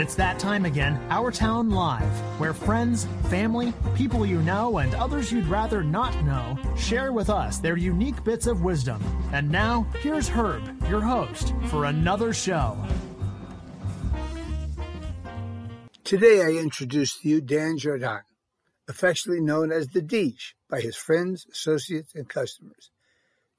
It's that time again, Our Town Live, where friends, family, people you know, and others you'd rather not know share with us their unique bits of wisdom. And now, here's Herb, your host, for another show. Today I introduce to you Dan Jordan, affectionately known as The Deej by his friends, associates, and customers.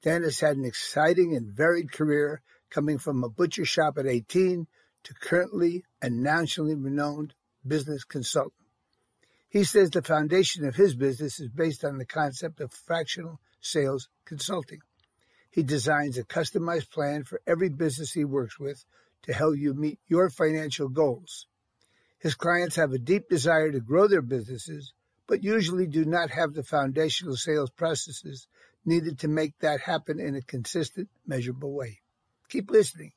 Dan has had an exciting and varied career, coming from a butcher shop at 18 to currently a nationally renowned business consultant. He says the foundation of his business is based on the concept of fractional sales consulting. He designs a customized plan for every business he works with to help you meet your financial goals. His clients have a deep desire to grow their businesses, but usually do not have the foundational sales processes needed to make that happen in a consistent, measurable way. Keep listening.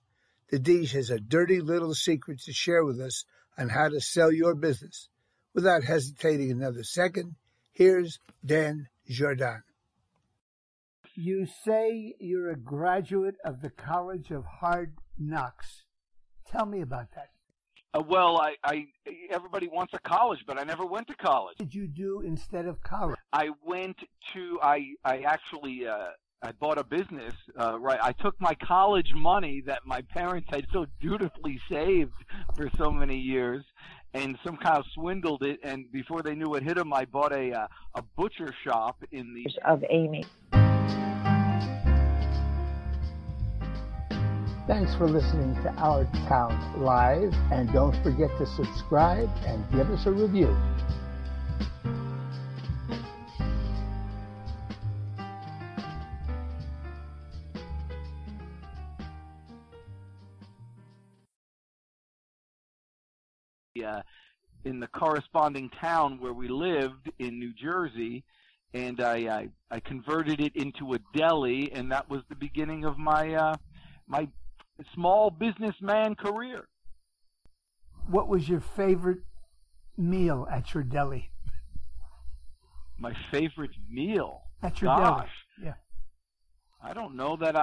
The Deej has a dirty little secret to share with us on how to sell your business. Without hesitating another second, here's Dan Jordan. You say you're a graduate of the College of Hard Knocks. Tell me about that. Well, everybody wants a college, but I never went to college. What did you do instead of college? I bought a business, right? I took my college money that my parents had so dutifully saved for so many years and somehow swindled it. And before they knew what hit them, I bought a butcher shop in the... ...of Amy. Thanks for listening to Our Town Live. And don't forget to subscribe and give us a review. In the corresponding town where we lived in New Jersey, and I converted it into a deli, and that was the beginning of my my small businessman career. What was your favorite meal at your deli? My favorite meal at your deli. Yeah. I don't know that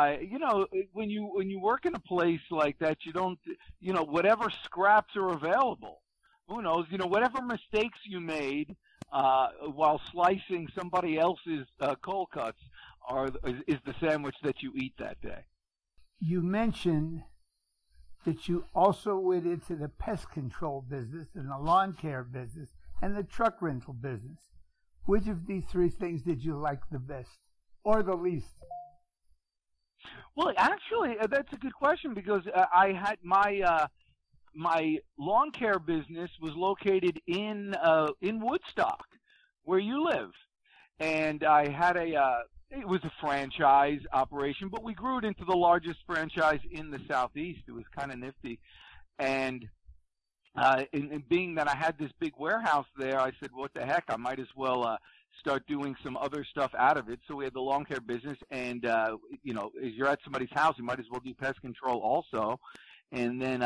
when you work in a place like that, you don't whatever scraps are available. Who knows? Whatever mistakes you made while slicing somebody else's cold cuts is the sandwich that you eat that day. You mentioned that you also went into the pest control business and the lawn care business and the truck rental business. Which of these three things did you like the best or the least? Well, actually, that's a good question, because I had my lawn care business was located in Woodstock, where you live, and I had it was a franchise operation, but we grew it into the largest franchise in the Southeast. It was kind of nifty, and being that I had this big warehouse there, I said, "What the heck? I might as well start doing some other stuff out of it." So we had the lawn care business, and if you're at somebody's house, you might as well do pest control also, and then.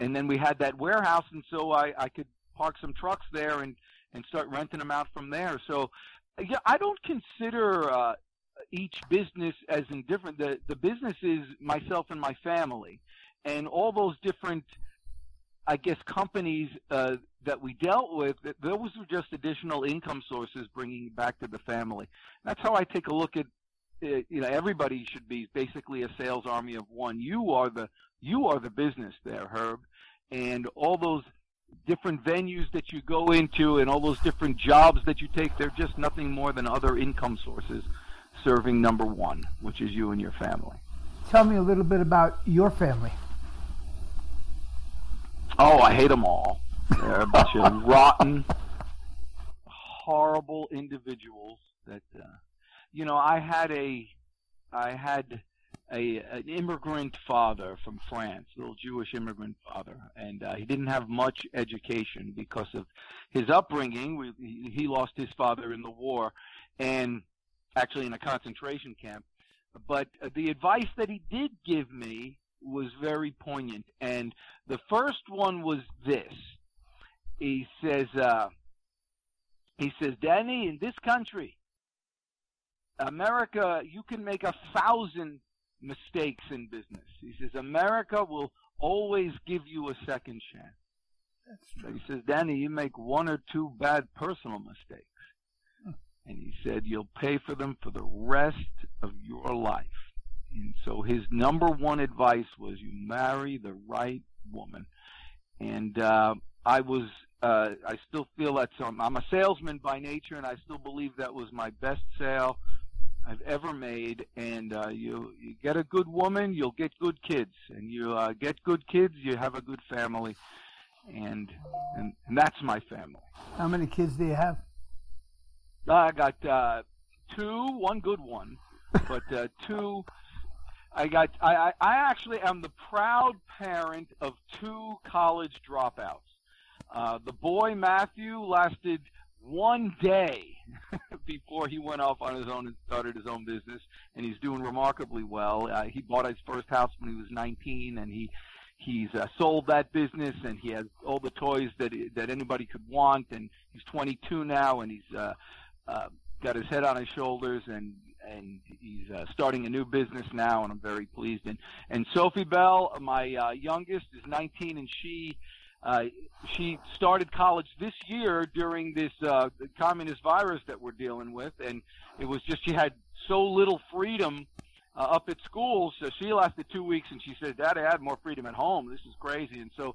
And then we had that warehouse, and so I could park some trucks there and start renting them out from there. So, yeah, I don't consider each business as indifferent. The business is myself and my family, and all those different, I guess, companies that we dealt with, those were just additional income sources bringing back to the family. That's how I take a look at, everybody should be basically a sales army of one. You are the business there, Herb, and all those different venues that you go into and all those different jobs that you take, they're just nothing more than other income sources serving number one, which is you and your family. Tell me a little bit about your family. Oh, I hate them all. They're a bunch of rotten, horrible individuals that, I had an immigrant father from France, a little Jewish immigrant father, and he didn't have much education because of his upbringing. He lost his father in the war, and actually in a concentration camp. But the advice that he did give me was very poignant, and the first one was this. He says, "Danny, in this country, America, you can make 1,000 mistakes in business." He says, "America will always give you a second chance." That's true. He says, Danny, you make one or two bad personal mistakes. And he said, you'll pay for them for the rest of your life. And so his number one advice was you marry the right woman. And I still feel that. I'm a salesman by nature, and I still believe that was my best sale I've ever made. And you get a good woman, you'll get good kids. And you get good kids, you have a good family. And that's my family. How many kids do you have? I got two, one good one, but two. I actually am the proud parent of two college dropouts. The boy Matthew lasted one day before he went off on his own and started his own business, and he's doing remarkably well. He bought his first house when he was 19, and he's sold that business, and he has all the toys that anybody could want. And he's 22 now, and he's got his head on his shoulders, and he's starting a new business now, and I'm very pleased. And Sophie Bell, my youngest, is 19, and she started college this year during this communist virus that we're dealing with, and it was just she had so little freedom up at school. So she lasted 2 weeks, and she said, Daddy, I had more freedom at home. This is crazy. And so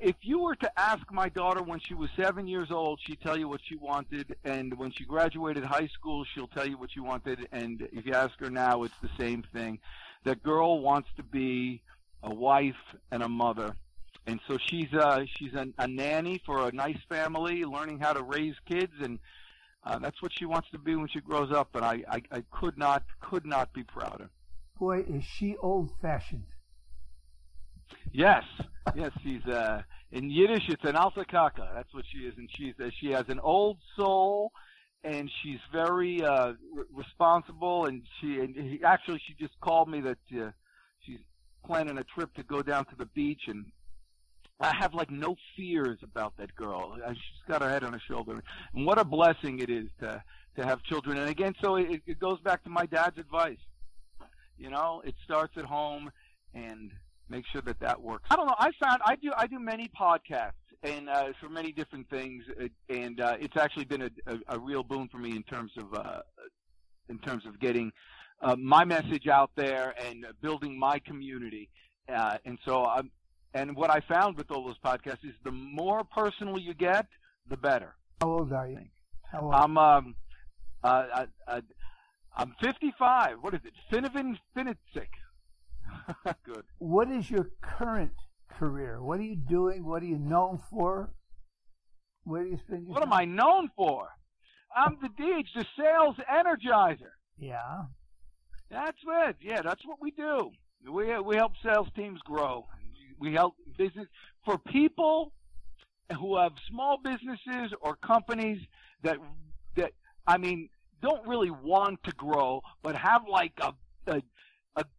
if you were to ask my daughter when she was 7 years old, she'd tell you what she wanted, and when she graduated high school, she'll tell you what she wanted, and if you ask her now, it's the same thing. That girl wants to be a wife and a mother, and so she's a nanny for a nice family, learning how to raise kids, and that's what she wants to be when she grows up, and I could not be prouder. Boy, is she old-fashioned. Yes, she's in Yiddish it's an alta kaka. That's what she is, and she has an old soul, and she's very responsible. And she just called me that she's planning a trip to go down to the beach, and I have like no fears about that girl. She's got her head on her shoulder, and what a blessing it is to have children. And again, so it goes back to my dad's advice. You know, it starts at home, and make sure that works. I don't know. I found I do many podcasts and for many different things, and it's actually been a real boon for me in terms of getting my message out there and building my community. And what I found with all those podcasts is the more personal you get, the better. How old are you? I'm 55. What is it? Finnevan Finnitzik. Good. What is your current career? What are you doing? What are you known for? Where do you spend your time? What am I known for? I'm the Deej, the sales energizer. Yeah. That's it. Yeah, that's what we do. We help sales teams grow. We help business for people who have small businesses or companies that I mean don't really want to grow, but have like a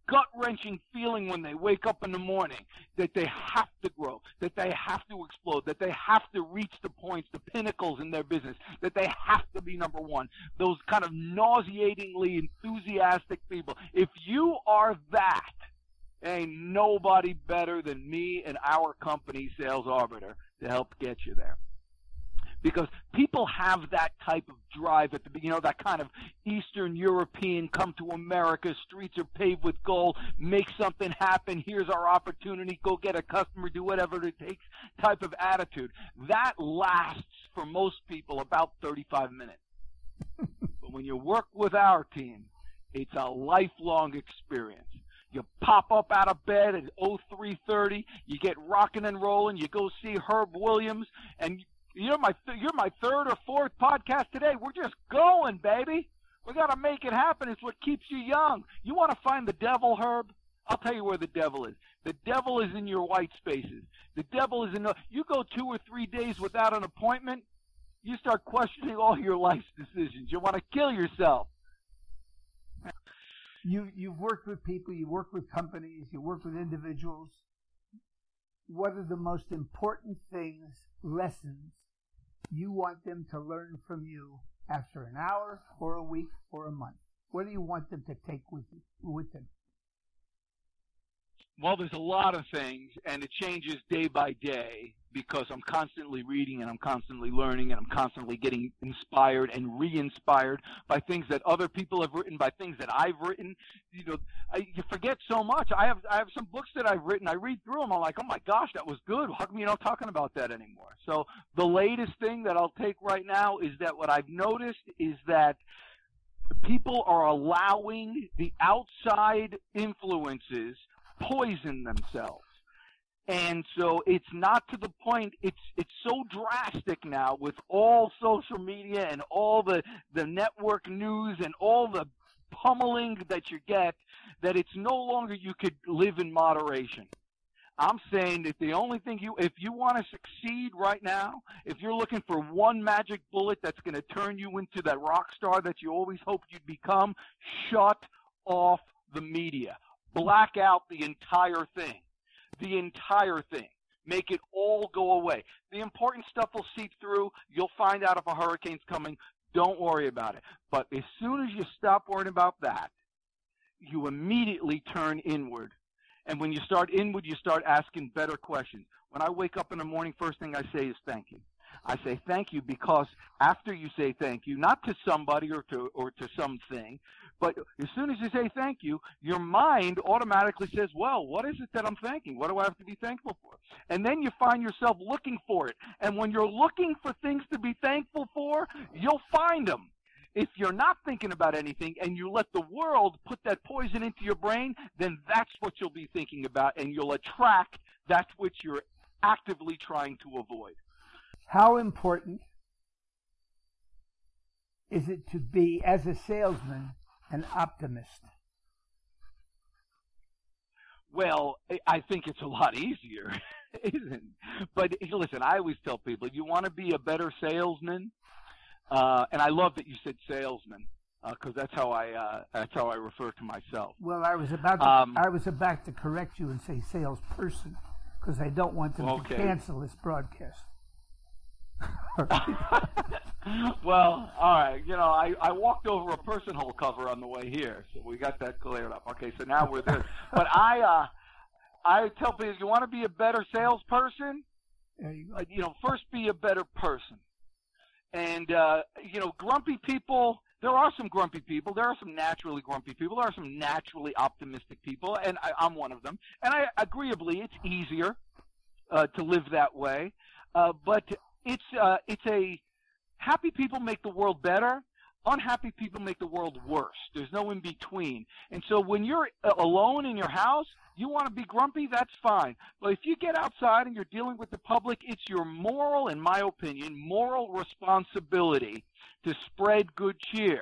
gut-wrenching feeling when they wake up in the morning that they have to grow, that they have to explode, that they have to reach the points, the pinnacles in their business, that they have to be number one. Those kind of nauseatingly enthusiastic people. If you are that, ain't nobody better than me and our company, Sales Arbiter, to help get you there. Because people have that type of drive at the, you know, that kind of Eastern European come to America, streets are paved with gold, make something happen, here's our opportunity, go get a customer, do whatever it takes type of attitude. That lasts for most people about 35 minutes. But when you work with our team, it's a lifelong experience. You pop up out of bed at 03:30, you get rocking and rolling, you go see Herb Williams, and you're my third or fourth podcast today. We're just going, baby. We got to make it happen. It's what keeps you young. You want to find the devil, Herb? I'll tell you where the devil is. The devil is in your white spaces. The devil is in you go 2 or 3 days without an appointment, you start questioning all your life's decisions. You want to kill yourself. You've worked with people. You work with companies. You work with individuals. What are the most important things, lessons, you want them to learn from you after an hour or a week or a month? What do you want them to take with them? Well, there's a lot of things, and it changes day by day because I'm constantly reading and I'm constantly learning and I'm constantly getting inspired and re-inspired by things that other people have written, by things that I've written. You know, you forget so much. I have some books that I've written. I read through them. I'm like, oh, my gosh, that was good. How come you're not talking about that anymore? So the latest thing that I'll take right now is that what I've noticed is that people are allowing the outside influences poison themselves. And so it's not to the point, it's so drastic now with all social media and all the network news and all the pummeling that you get that it's no longer you could live in moderation. I'm saying that the only thing if you want to succeed right now, if you're looking for one magic bullet that's going to turn you into that rock star that you always hoped you'd become, shut off the media. Black out the entire thing. The entire thing. Make it all go away. The important stuff will seep through. You'll find out if a hurricane's coming. Don't worry about it. But as soon as you stop worrying about that, you immediately turn inward. And when you start inward, you start asking better questions. When I wake up in the morning, first thing I say is thank you. I say thank you because after you say thank you, not to somebody or to something, but as soon as you say thank you, your mind automatically says, well, what is it that I'm thanking? What do I have to be thankful for? And then you find yourself looking for it. And when you're looking for things to be thankful for, you'll find them. If you're not thinking about anything and you let the world put that poison into your brain, then that's what you'll be thinking about, and you'll attract that which you're actively trying to avoid. How important is it to be, as a salesman, an optimist? Well, I think it's a lot easier, isn't it? But listen, I always tell people, if you want to be a better salesman, and I love that you said salesman, because that's how I refer to myself. Well, I was about to correct you and say salesperson, because I don't want them to cancel this broadcast. Well, all right. You know, I walked over a personhole cover on the way here, so we got that cleared up. Okay, so now we're there. But I tell people, if you want to be a better salesperson, you know, first be a better person. And you know, grumpy people. There are some grumpy people. There are some naturally grumpy people. There are some naturally optimistic people, and I'm one of them. And I agreeably, it's easier to live that way, but. It's a happy people make the world better. Unhappy people make the world worse. There's no in between. And so when you're alone in your house, you want to be grumpy, that's fine. But if you get outside and you're dealing with the public, it's your moral, in my opinion, moral responsibility to spread good cheer.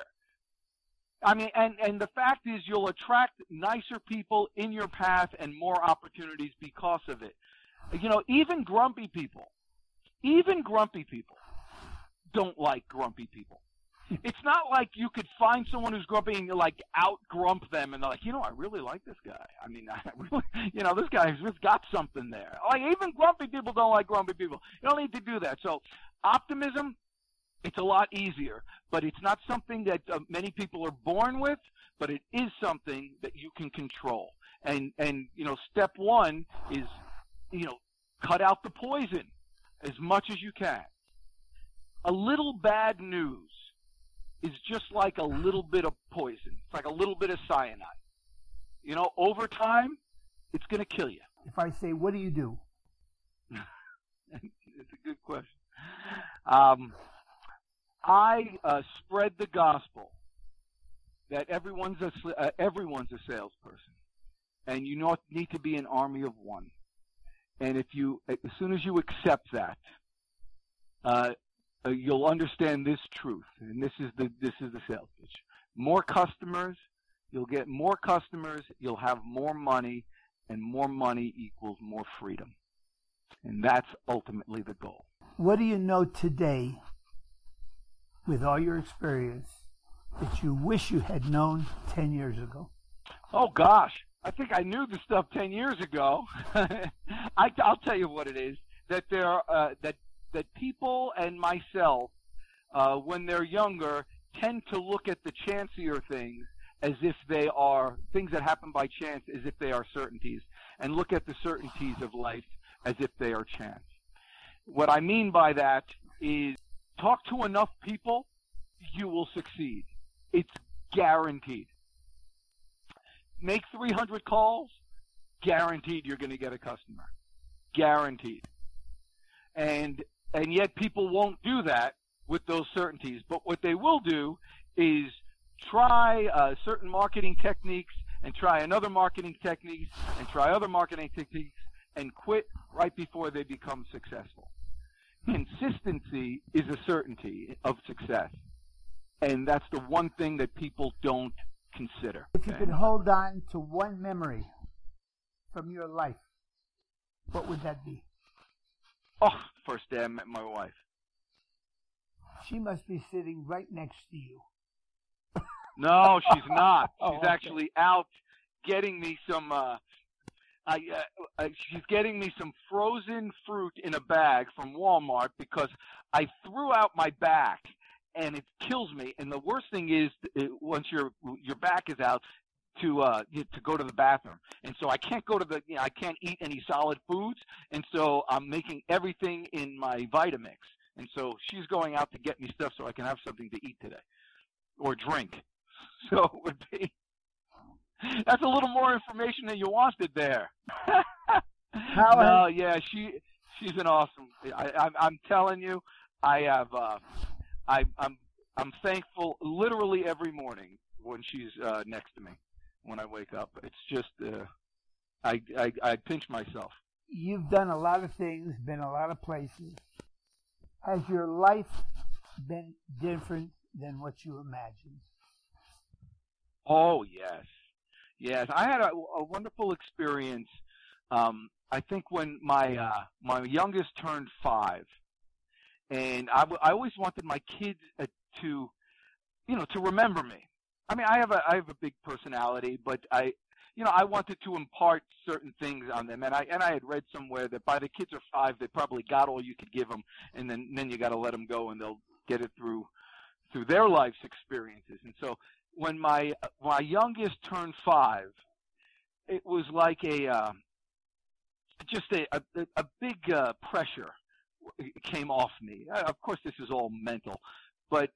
I mean, and the fact is you'll attract nicer people in your path and more opportunities because of it. You know, even grumpy people don't like grumpy people. It's not like you could find someone who's grumpy and you like out-grump them and they're like, you know, I really like this guy. I mean, I really, you know, this guy's just got something there. Like, even grumpy people don't like grumpy people. You don't need to do that. So optimism, it's a lot easier, but it's not something that many people are born with, but it is something that you can control. And you know, step one is, you know, cut out the poison as much as you can. A little bad news is just like a little bit of poison. It's like a little bit of cyanide. You know, over time, it's going to kill you. If I say, what do you do? It's a good question. I spread the gospel that everyone's a salesperson, and you not need to be an army of one. And if you, as soon as you accept that, you'll understand this truth. And this is the sales pitch. More customers, you'll get more customers. You'll have more money, and more money equals more freedom. And that's ultimately the goal. What do you know today, with all your experience, that you wish you had known 10 years ago? Oh gosh. I think I knew this stuff 10 years ago. I'll tell you what it is, that that people and myself, when they're younger, tend to look at the chancier things as if they are things that happen by chance, as if they are certainties. and look at the certainties of life as if they are chance. What I mean by that is talk to enough people, you will succeed. It's guaranteed. Make 300 calls, guaranteed you're going to get a customer. Guaranteed. And yet people won't do that with those certainties. But what they will do is try certain marketing techniques and try another marketing techniques and try other marketing techniques and quit right before they become successful. Consistency is a certainty of success. And that's the one thing that people don't consider. If you could hold on to one memory from your life, what would that be? Oh, first day I met my wife. She must be sitting right next to you. No, she's not. She's actually out getting me some. She's getting me some frozen fruit in a bag from Walmart because I threw out my back, and it kills me. And the worst thing is once your back is out, to go to the bathroom, and so I can't go to the. You know, I can't eat any solid foods, and so I'm making everything in my Vitamix. And so she's going out to get me stuff so I can have something to eat today, or drink. So it would be. That's a little more information than you wanted there. No, yeah, she's an awesome. I'm telling you, I have. I'm thankful literally every morning when she's next to me. When I wake up, it's just I pinch myself. You've done a lot of things, been a lot of places. Has your life been different than what you imagined? Oh yes, yes. I had a wonderful experience. I think when my youngest turned 5, and I always wanted my kids to remember me. I mean, I have a big personality, but I wanted to impart certain things on them, and I had read somewhere that by the kids are 5, they probably got all you could give them, and then you got to let them go, and they'll get it through their life's experiences. And so, when my youngest turned 5, it was like just a big pressure came off me. Of course, this is all mental, but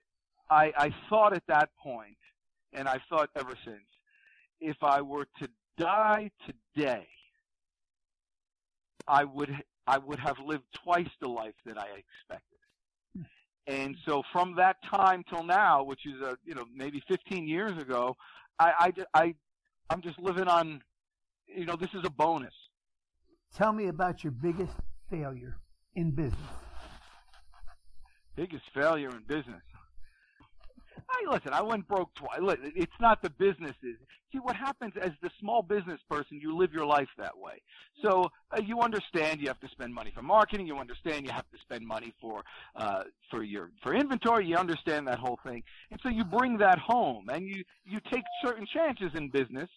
I thought at that point. And I've thought ever since, if I were to die today, I would have lived twice the life that I expected. And so from that time till now, which is maybe 15 years ago, I'm just living on, this is a bonus. Tell me about your biggest failure in business. Biggest failure in business. Listen, I went broke twice. It's not the businesses. See, what happens as the small business person, you live your life that way. So you understand you have to spend money for marketing. You understand you have to spend money for inventory. You understand that whole thing. And so you bring that home, and you take certain chances in business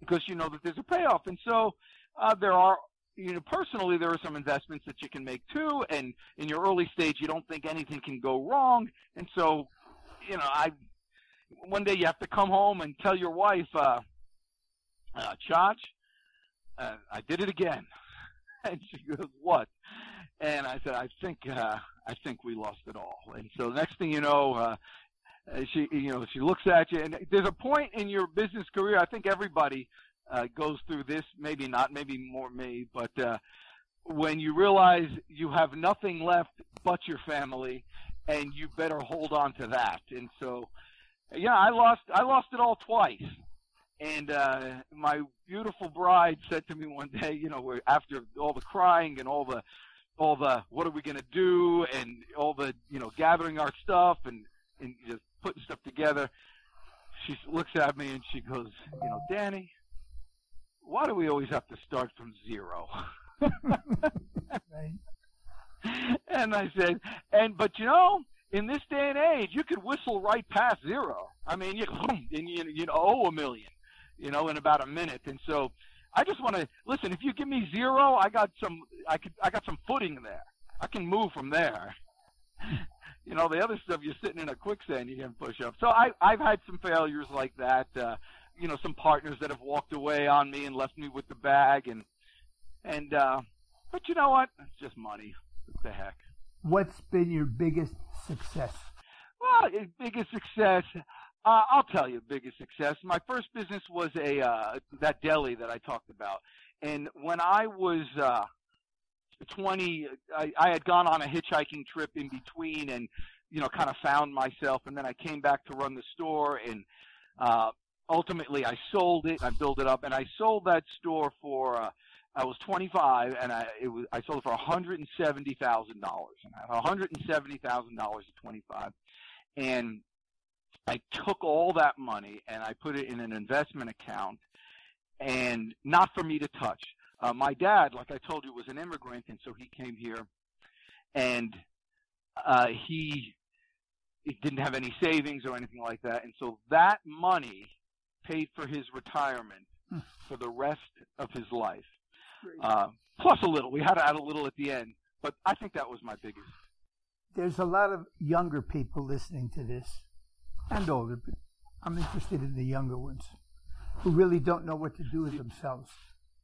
because you know that there's a payoff. And so there are – personally, there are some investments that you can make too, and in your early stage, you don't think anything can go wrong. And so – one day you have to come home and tell your wife, Chach, I did it again. And she goes, what? And I said, I think we lost it all. And so the next thing you know, she looks at you. And there's a point in your business career, I think everybody goes through this, maybe not, maybe more me, but when you realize you have nothing left but your family, and you better hold on to that. And so, yeah, I lost it all twice. And my beautiful bride said to me one day, after all the crying and all the what are we going to do and all the gathering our stuff and just putting stuff together, she looks at me and she goes, Danny, why do we always have to start from zero? Right. And I said, but in this day and age, you could whistle right past zero. I mean, you owe $1 million, in about a minute. And so, I just want to listen. If you give me zero, I got some footing there. I can move from there. The other stuff, you're sitting in a quicksand, you can't push up. So I've had some failures like that. Some partners that have walked away on me and left me with the bag, and And but you know what? It's just money. What the heck? What's been your biggest success? Well, biggest success. I'll tell you, biggest success. My first business was a that deli that I talked about. And when I was 20, I had gone on a hitchhiking trip in between, and you know, kind of found myself. And then I came back to run the store, and ultimately I sold it. I built it up, and I sold that store for. I was 25, and I sold it for $170,000. $170,000 at 25, and I took all that money and I put it in an investment account, and not for me to touch. My dad, like I told you, was an immigrant, and so he came here, and he didn't have any savings or anything like that, and so that money paid for his retirement for the rest of his life. Plus a little. We had to add a little at the end, but I think that was my biggest. There's a lot of younger people listening to this, and older, but I'm interested in the younger ones who really don't know what to do with themselves.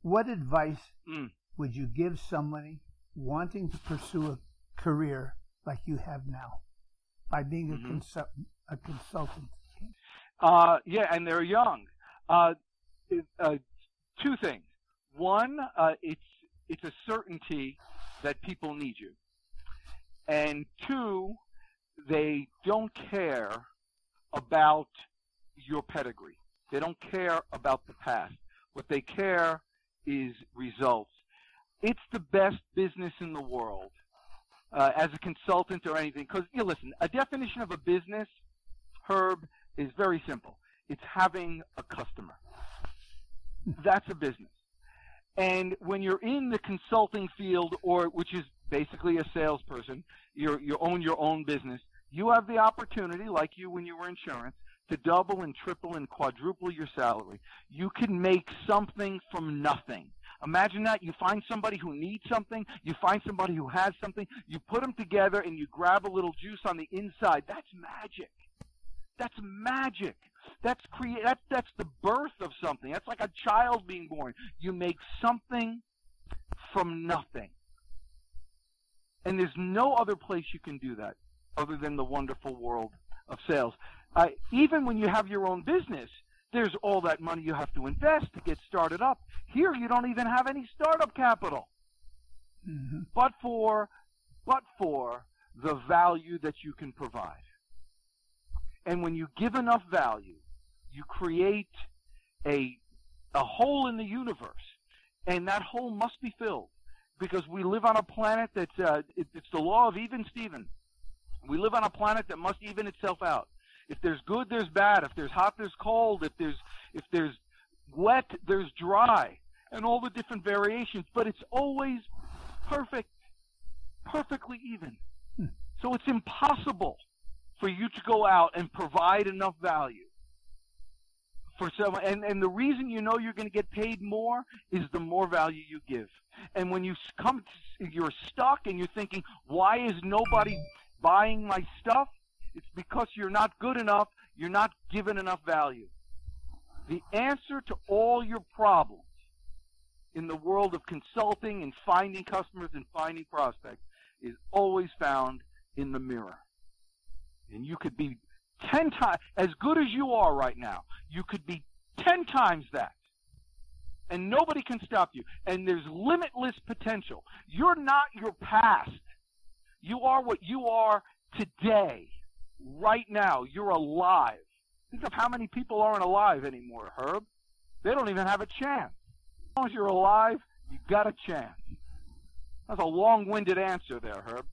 What advice would you give somebody wanting to pursue a career like you have now by being a consultant? Yeah, and they're young. Two things. One, it's a certainty that people need you. And two, they don't care about your pedigree. They don't care about the past. What they care is results. It's the best business in the world as a consultant or anything. Because, you know, listen, a definition of a business, Herb, is very simple. It's having a customer. That's a business. And when you're in the consulting field, or which is basically a salesperson, you own your own business, you have the opportunity, like you when you were insurance, to double and triple and quadruple your salary. You can make something from nothing. Imagine that. You find somebody who needs something. You find somebody who has something. You put them together and you grab a little juice on the inside. That's magic. That's magic. That's the birth of something. That's like a child being born. You make something from nothing. And there's no other place you can do that other than the wonderful world of sales. Even when you have your own business, there's all that money you have to invest to get started up. Here, you don't even have any startup capital. Mm-hmm. But for the value that you can provide. And when you give enough value, you create a hole in the universe, and that hole must be filled, because we live on a planet that's it's the law of even Steven. We live on a planet that must even itself out. If there's good, there's bad. If there's hot, there's cold. If there's wet, there's dry, and all the different variations. But it's always perfect, perfectly even. So it's impossible for you to go out and provide enough value for someone. And the reason you know you're going to get paid more is the more value you give. And when you come to, you're stuck and you're thinking, why is nobody buying my stuff? It's because you're not good enough. You're not given enough value. The answer to all your problems in the world of consulting and finding customers and finding prospects is always found in the mirror. And you could be 10 times as good as you are right now. You could be 10 times that. And nobody can stop you. And there's limitless potential. You're not your past. You are what you are today, right now. You're alive. Think of how many people aren't alive anymore, Herb. They don't even have a chance. As long as you're alive, you got a chance. That's a long-winded answer there, Herb.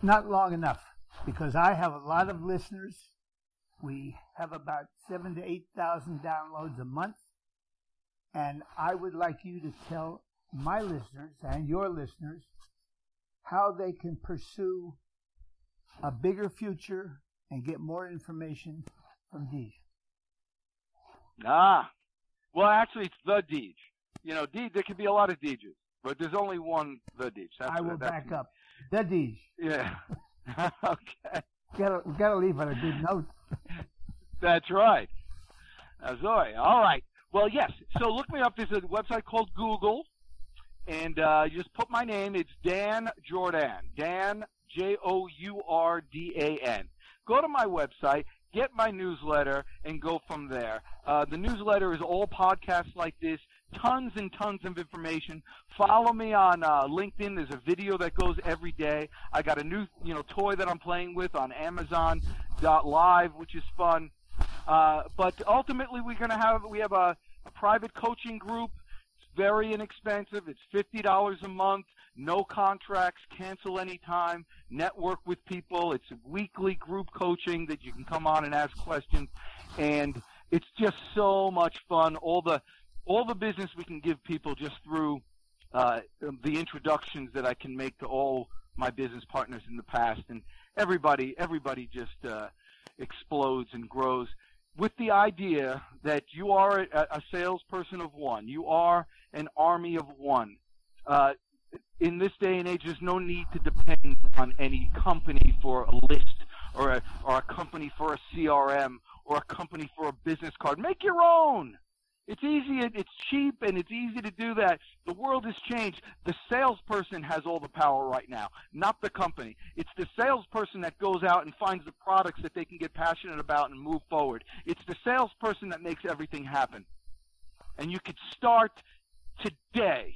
Not long enough. Because I have a lot of listeners. We have about 7,000 to 8,000 downloads a month. And I would like you to tell my listeners and your listeners how they can pursue a bigger future and get more information from Deej. Well, actually, it's The Deej. You know, Deej, there could be a lot of Deejes, but there's only one The Deej. I will back up. The Deej. Yeah. Okay. Gotta leave on a good note. That's right. All right. Well, yes. So look me up. There's a website called Google. And you just put my name. It's Dan Jordan. Dan, J-O-U-R-D-A-N. Go to my website, get my newsletter, and go from there. The newsletter is all podcasts like this, tons and tons of information. Follow me on LinkedIn. There's a video that goes every day. I got a new toy that I'm playing with on Amazon.live, which is fun. But ultimately, we're going to have a private coaching group. It's very inexpensive. It's $50 a month. No contracts, cancel anytime, network with people. It's weekly group coaching that you can come on and ask questions. And it's just so much fun. All the business we can give people just through the introductions that I can make to all my business partners in the past. And everybody just explodes and grows with the idea that you are a salesperson of one. You are an army of one. In this day and age, there's no need to depend on any company for a list or a company for a CRM or a company for a business card. Make your own. It's easy, it's cheap, and it's easy to do that. The world has changed. The salesperson has all the power right now, not the company. It's the salesperson that goes out and finds the products that they can get passionate about and move forward. It's the salesperson that makes everything happen. And you could start today.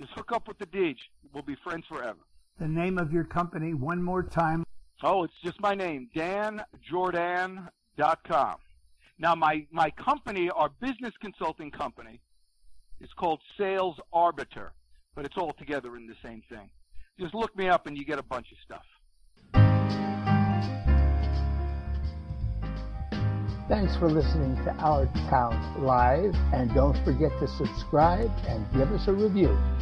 Just hook up with the Deej. We'll be friends forever. The name of your company, one more time. Oh, it's just my name, danjordan.com. Now, my company, our business consulting company, is called Sales Arbiter, but it's all together in the same thing. Just look me up and you get a bunch of stuff. Thanks for listening to Our Town Live, and don't forget to subscribe and give us a review.